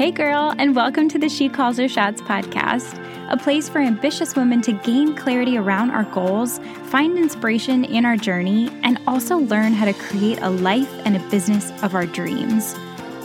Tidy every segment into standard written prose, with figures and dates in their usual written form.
Hey girl, and welcome to the She Calls Her Shots podcast, a place for ambitious women to gain clarity around our goals, find inspiration in our journey, and also learn how to create a life and a business of our dreams.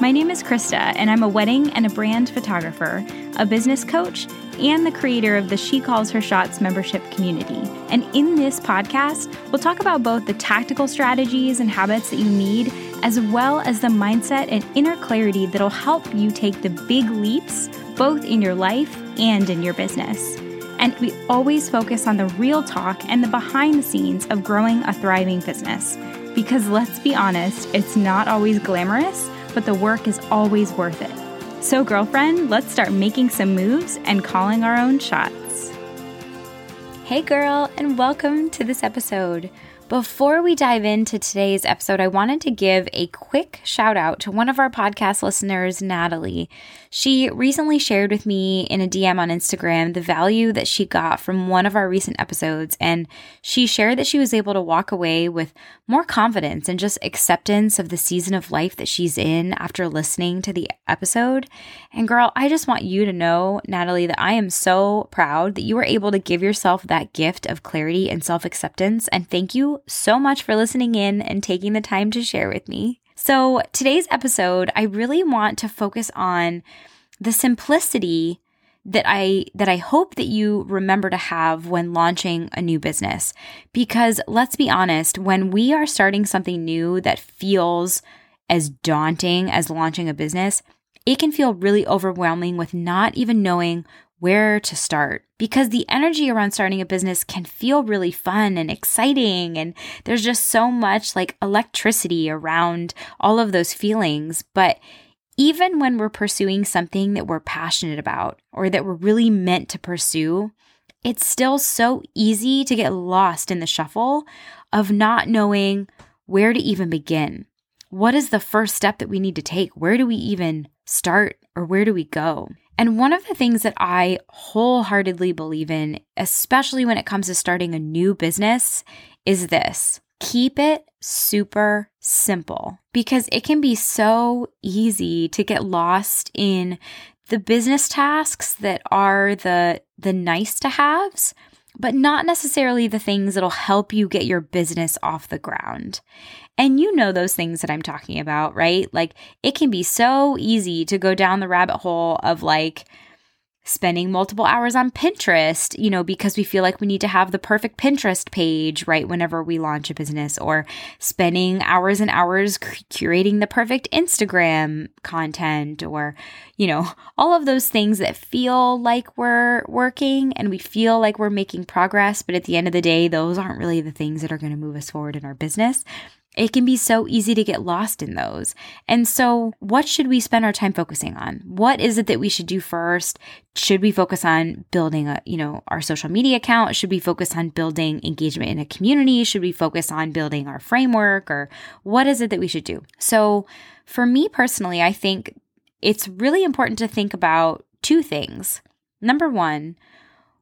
My name is Krista, and I'm a wedding and a brand photographer, a business coach, and the creator of the She Calls Her Shots membership community. And in this podcast, we'll talk about both the tactical strategies and habits that you need, as well as the mindset and inner clarity that'll help you take the big leaps, both in your life and in your business. And we always focus on the real talk and the behind the scenes of growing a thriving business. Because let's be honest, it's not always glamorous, but the work is always worth it. So girlfriend, let's start making some moves and calling our own shots. Hey girl, and welcome to this episode. Before we dive into today's episode, I wanted to give a quick shout out to one of our podcast listeners, Natalie. She recently shared with me in a DM on Instagram the value that she got from one of our recent episodes, and she shared that she was able to walk away with more confidence and just acceptance of the season of life that she's in after listening to the episode. And girl, I just want you to know, Natalie, that I am so proud that you were able to give yourself that gift of clarity and self-acceptance. And thank you so much for listening in and taking the time to share with me. So today's episode, I really want to focus on the simplicity that I hope that you remember to have when launching a new business. Because let's be honest, when we are starting something new that feels as daunting as launching a business, it can feel really overwhelming with not even knowing where to start. Because the energy around starting a business can feel really fun and exciting, and there's just so much like electricity around all of those feelings. But even when we're pursuing something that we're passionate about or that we're really meant to pursue, it's still so easy to get lost in the shuffle of not knowing where to even begin. What is the first step that we need to take? Where do we even start, or where do we go? And one of the things that I wholeheartedly believe in, especially when it comes to starting a new business, is this. Keep it super simple, because it can be so easy to get lost in the business tasks that are the nice to haves, but not necessarily the things that'll help you get your business off the ground. And you know those things that I'm talking about, right? Like, it can be so easy to go down the rabbit hole of like spending multiple hours on Pinterest, you know, because we feel like we need to have the perfect Pinterest page, right, whenever we launch a business, or spending hours and hours curating the perfect Instagram content, or, you know, all of those things that feel like we're working and we feel like we're making progress. But at the end of the day, those aren't really the things that are going to move us forward in our business. It can be so easy to get lost in those. And so what should we spend our time focusing on? What is it that we should do first? Should we focus on building our social media account? Should we focus on building engagement in a community? Should we focus on building our framework? Or what is it that we should do? So for me personally, I think it's really important to think about two things. Number one,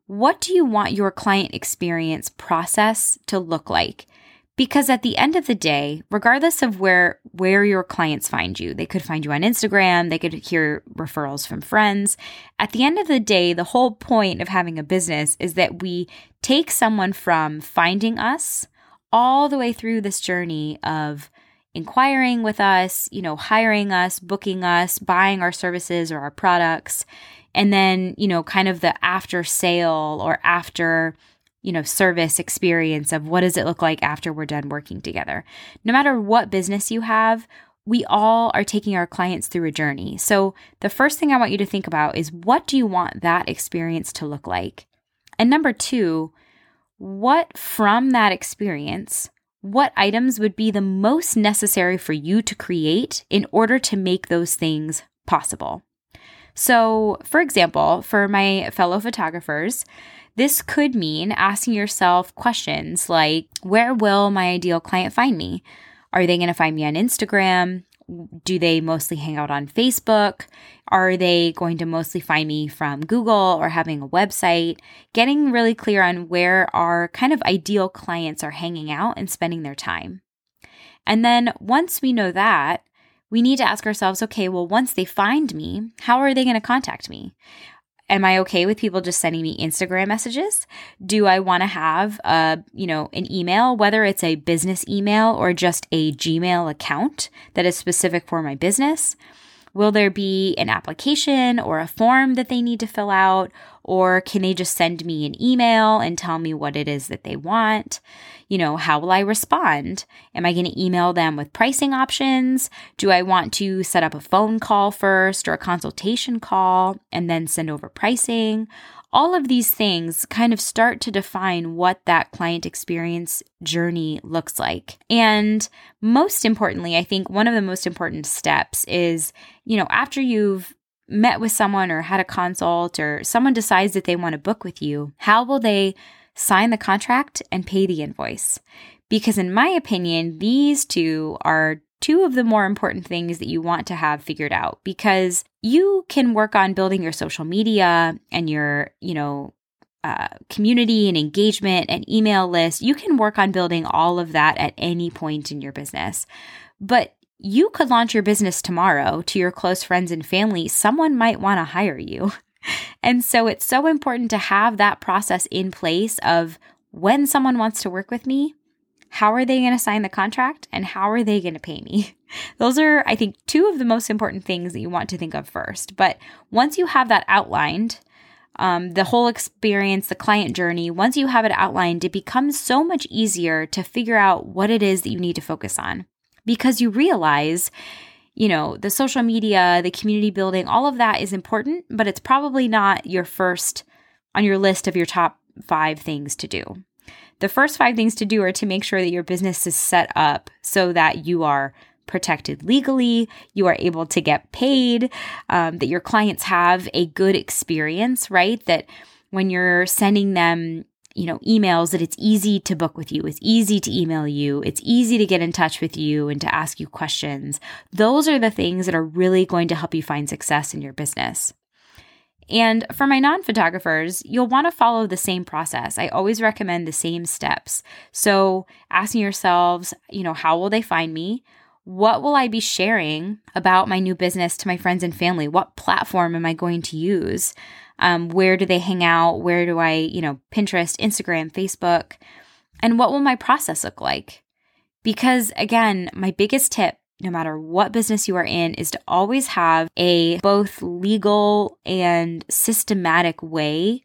what do you want your client experience process to look like? Because at the end of the day, regardless of where your clients find you, they could find you on Instagram, they could hear referrals from friends. At the end of the day, the whole point of having a business is that we take someone from finding us all the way through this journey of inquiring with us, you know, hiring us, booking us, buying our services or our products, and then, you know, kind of the after sale or after service experience of what does it look like after we're done working together. No matter what business you have, we all are taking our clients through a journey. So the first thing I want you to think about is, what do you want that experience to look like? And number two, what from that experience, what items would be the most necessary for you to create in order to make those things possible? So for example, for my fellow photographers, this could mean asking yourself questions like, where will my ideal client find me? Are they going to find me on Instagram? Do they mostly hang out on Facebook? Are they going to mostly find me from Google or having a website? Getting really clear on where our kind of ideal clients are hanging out and spending their time. And then once we know that, we need to ask ourselves, okay, well, once they find me, how are they going to contact me? Am I okay with people just sending me Instagram messages? Do I want to have an email, whether it's a business email or just a Gmail account that is specific for my business? Will there be an application or a form that they need to fill out? Or can they just send me an email and tell me what it is that they want? You know, how will I respond? Am I going to email them with pricing options? Do I want to set up a phone call first or a consultation call and then send over pricing? All of these things kind of start to define what that client experience journey looks like. And most importantly, I think one of the most important steps is, you know, after you've met with someone or had a consult or someone decides that they want to book with you, how will they sign the contract and pay the invoice? Because in my opinion, these two are two of the more important things that you want to have figured out, because you can work on building your social media and your, community and engagement and email list. You can work on building all of that at any point in your business. But you could launch your business tomorrow to your close friends and family. Someone might want to hire you. And so it's so important to have that process in place of, when someone wants to work with me, how are they going to sign the contract, and how are they going to pay me? Those are, I think, two of the most important things that you want to think of first. But once you have that outlined, the whole experience, the client journey, once you have it outlined, it becomes so much easier to figure out what it is that you need to focus on, because you realize, you know, the social media, the community building, all of that is important, but it's probably not your first on your list of your top 5 things to do. The first 5 things to do are to make sure that your business is set up so that you are protected legally, you are able to get paid, that your clients have a good experience, right? That when you're sending them, you know, emails, that it's easy to book with you, it's easy to email you, it's easy to get in touch with you and to ask you questions. Those are the things that are really going to help you find success in your business. And for my non-photographers, you'll want to follow the same process. I always recommend the same steps. So asking yourselves, you know, how will they find me? What will I be sharing about my new business to my friends and family? What platform am I going to use? Where do they hang out? Where do I, Pinterest, Instagram, Facebook? And what will my process look like? Because again, my biggest tip, no matter what business you are in, is to always have a both legal and systematic way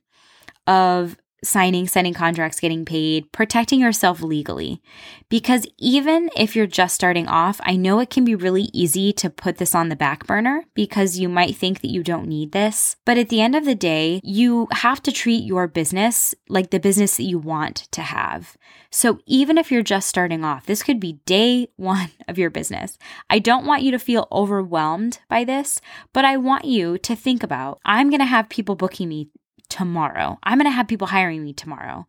of signing, sending contracts, getting paid, protecting yourself legally. Because even if you're just starting off, I know it can be really easy to put this on the back burner because you might think that you don't need this. But at the end of the day, you have to treat your business like the business that you want to have. So even if you're just starting off, this could be day one of your business. I don't want you to feel overwhelmed by this, but I want you to think about, I'm going to have people booking me tomorrow. I'm going to have people hiring me tomorrow.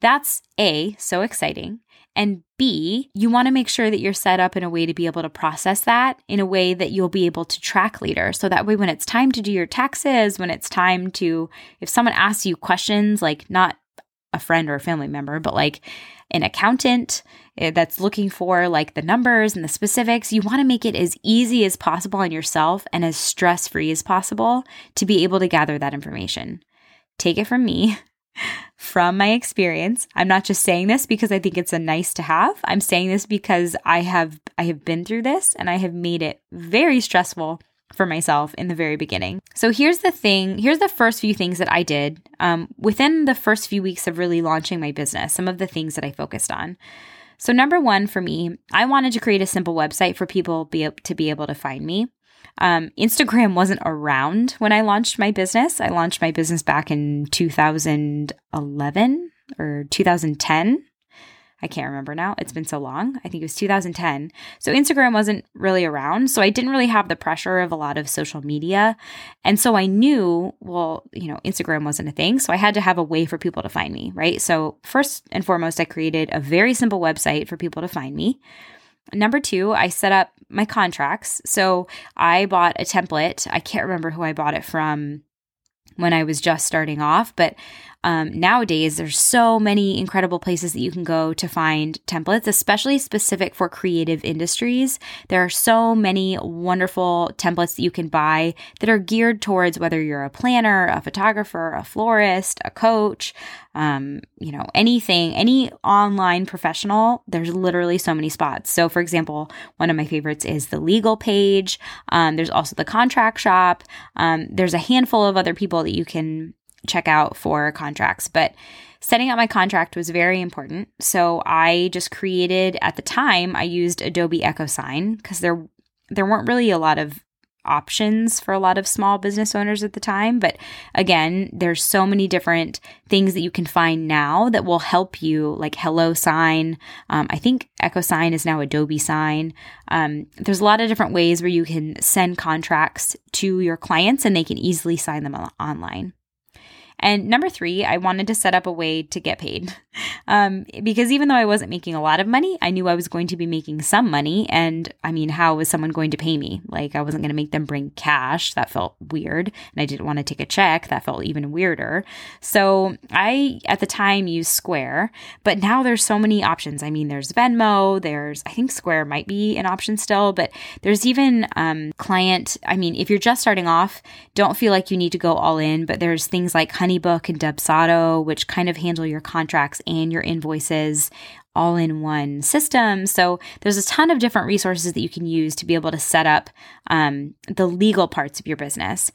That's A, so exciting. And B, you want to make sure that you're set up in a way to be able to process that in a way that you'll be able to track later. So that way, when it's time to do your taxes, when it's time to, if someone asks you questions, like not a friend or a family member, but like an accountant that's looking for like the numbers and the specifics, you want to make it as easy as possible on yourself and as stress-free as possible to be able to gather that information. Take it from me, from my experience. I'm not just saying this because I think it's a nice to have. I'm saying this because I have been through this and I have made it very stressful for myself in the very beginning. So here's the first few things that I did within the first few weeks of really launching my business, some of the things that I focused on. So number one for me, I wanted to create a simple website for people to be able to find me. Instagram wasn't around when I launched my business. I launched my business back in 2011 or 2010. I can't remember now. It's been so long. I think it was 2010. So Instagram wasn't really around. So I didn't really have the pressure of a lot of social media. And so I knew, well, Instagram wasn't a thing. So I had to have a way for people to find me, right? So first and foremost, I created a very simple website for people to find me. Number two, I set up my contracts. So I bought a template. I can't remember who I bought it from when I was just starting off, but Nowadays, there's so many incredible places that you can go to find templates, especially specific for creative industries. There are so many wonderful templates that you can buy that are geared towards whether you're a planner, a photographer, a florist, a coach, you know, anything, any online professional. There's literally so many spots. So for example, one of my favorites is the Legal Page. There's also the Contract Shop. There's a handful of other people that you can check out for contracts, but setting up my contract was very important. So I just created, at the time, I used Adobe Sign because there weren't really a lot of options for a lot of small business owners at the time. But again, there's so many different things that you can find now that will help you, like Hello Sign. I think Sign is now Adobe Sign. There's a lot of different ways where you can send contracts to your clients and they can easily sign them online. And number 3, I wanted to set up a way to get paid because even though I wasn't making a lot of money, I knew I was going to be making some money. And I mean, how was someone going to pay me? Like, I wasn't going to make them bring cash. That felt weird. And I didn't want to take a check. That felt even weirder. So I, at the time, used Square, but now there's so many options. I mean, there's Venmo, there's, I think Square might be an option still, but there's even client. I mean, if you're just starting off, don't feel like you need to go all in, but there's things like HoneyBook and Dubsado, which kind of handle your contracts and your invoices all in one system. So there's a ton of different resources that you can use to be able to set up the legal parts of your business.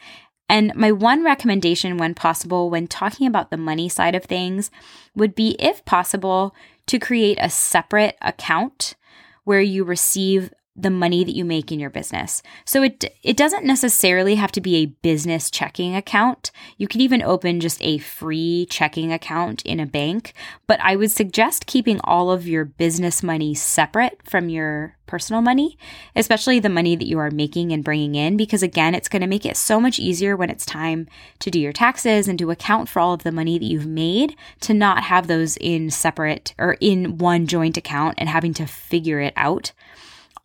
And my one recommendation, when possible, when talking about the money side of things, would be, if possible, to create a separate account where you receive the money that you make in your business. So it doesn't necessarily have to be a business checking account. You could even open just a free checking account in a bank, but I would suggest keeping all of your business money separate from your personal money, especially the money that you are making and bringing in, because again, it's going to make it so much easier when it's time to do your taxes and to account for all of the money that you've made, to not have those in separate or in one joint account and having to figure it out.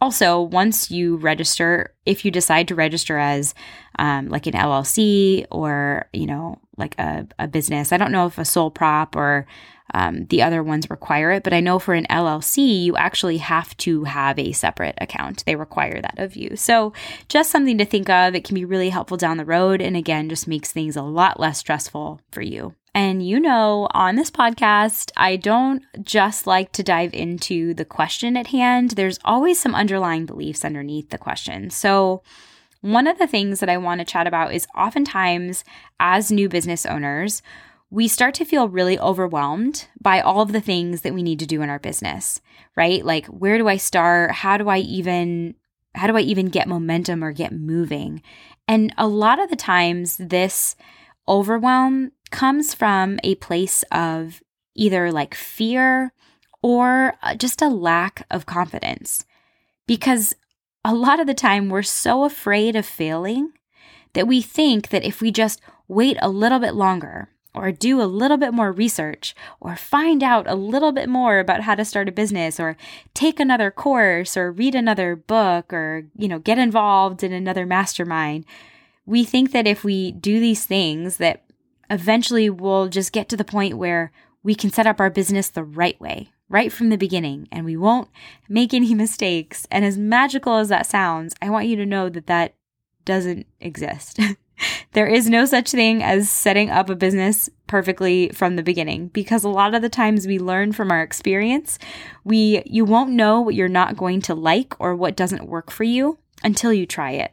Also, once you register, if you decide to register as like an LLC or, you know, like a business, I don't know if a sole prop or the other ones require it, but I know for an LLC, you actually have to have a separate account. They require that of you. So just something to think of. It can be really helpful down the road. And again, just makes things a lot less stressful for you. And you know, on this podcast, I don't just like to dive into the question at hand. There's always some underlying beliefs underneath the question. So one of the things that I want to chat about is, oftentimes as new business owners, we start to feel really overwhelmed by all of the things that we need to do in our business, right? Like, where do I start? How do I even get momentum or get moving? And a lot of the times this overwhelm comes from a place of either like fear or just a lack of confidence, because a lot of the time we're so afraid of failing that we think that if we just wait a little bit longer or do a little bit more research or find out a little bit more about how to start a business or take another course or read another book or, you know, get involved in another mastermind, we think that if we do these things that eventually we'll just get to the point where we can set up our business the right way, right from the beginning, and we won't make any mistakes. And as magical as that sounds, I want you to know that that doesn't exist. There is no such thing as setting up a business perfectly from the beginning, because a lot of the times we learn from our experience. You won't know what you're not going to like or what doesn't work for you until you try it.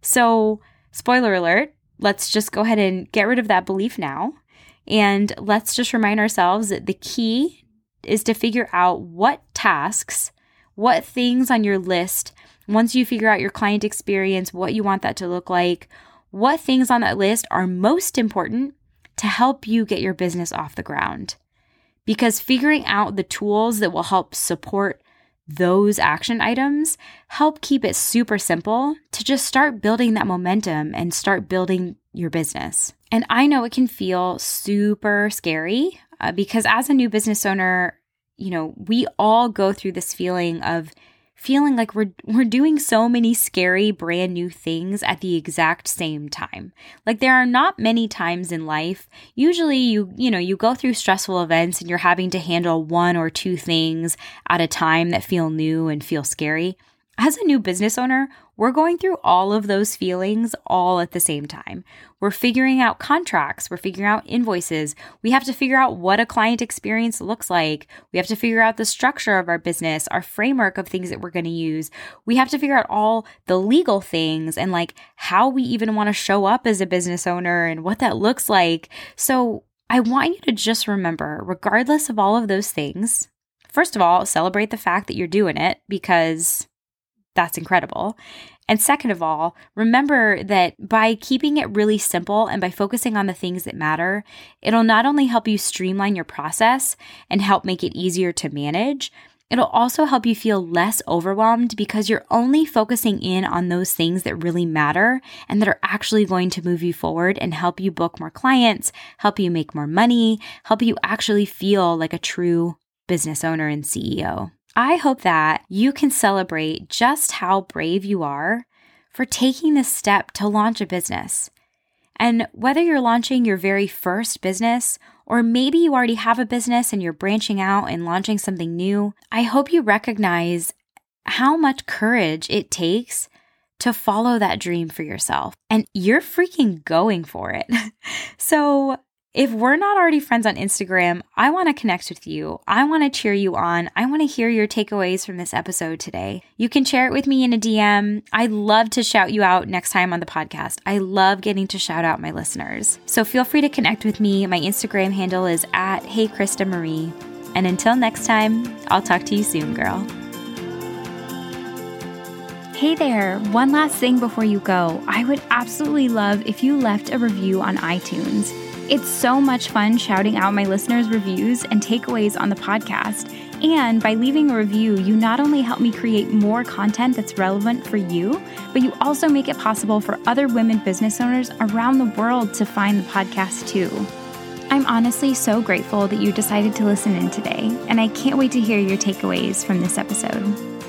So, spoiler alert, let's just go ahead and get rid of that belief now. And let's just remind ourselves that the key is to figure out what tasks, what things on your list, once you figure out your client experience, what you want that to look like, what things on that list are most important to help you get your business off the ground. Because figuring out the tools that will help support those action items help keep it super simple to just start building that momentum and start building your business. And I know it can feel super scary because as a new business owner, you know, we all go through this feeling of feeling like we're doing so many scary brand new things at the exact same time. Like, there are not many times in life. Usually you go through stressful events and you're having to handle one or two things at a time that feel new and feel scary. As a new business owner, we're going through all of those feelings all at the same time. We're figuring out contracts. We're figuring out invoices. We have to figure out what a client experience looks like. We have to figure out the structure of our business, our framework of things that we're going to use. We have to figure out all the legal things and like how we even want to show up as a business owner and what that looks like. So I want you to just remember, regardless of all of those things, first of all, celebrate the fact that you're doing it, because that's incredible. And second of all, remember that by keeping it really simple and by focusing on the things that matter, it'll not only help you streamline your process and help make it easier to manage, it'll also help you feel less overwhelmed because you're only focusing in on those things that really matter and that are actually going to move you forward and help you book more clients, help you make more money, help you actually feel like a true business owner and CEO. I hope that you can celebrate just how brave you are for taking this step to launch a business. And whether you're launching your very first business, or maybe you already have a business and you're branching out and launching something new, I hope you recognize how much courage it takes to follow that dream for yourself. And you're freaking going for it. So, if we're not already friends on Instagram, I want to connect with you. I want to cheer you on. I want to hear your takeaways from this episode today. You can share it with me in a DM. I love to shout you out next time on the podcast. I love getting to shout out my listeners. So feel free to connect with me. My Instagram handle is @HeyKristaMarie. And until next time, I'll talk to you soon, girl. Hey there, one last thing before you go. I would absolutely love if you left a review on iTunes. It's so much fun shouting out my listeners' reviews and takeaways on the podcast. And by leaving a review, you not only help me create more content that's relevant for you, but you also make it possible for other women business owners around the world to find the podcast too. I'm honestly so grateful that you decided to listen in today, and I can't wait to hear your takeaways from this episode.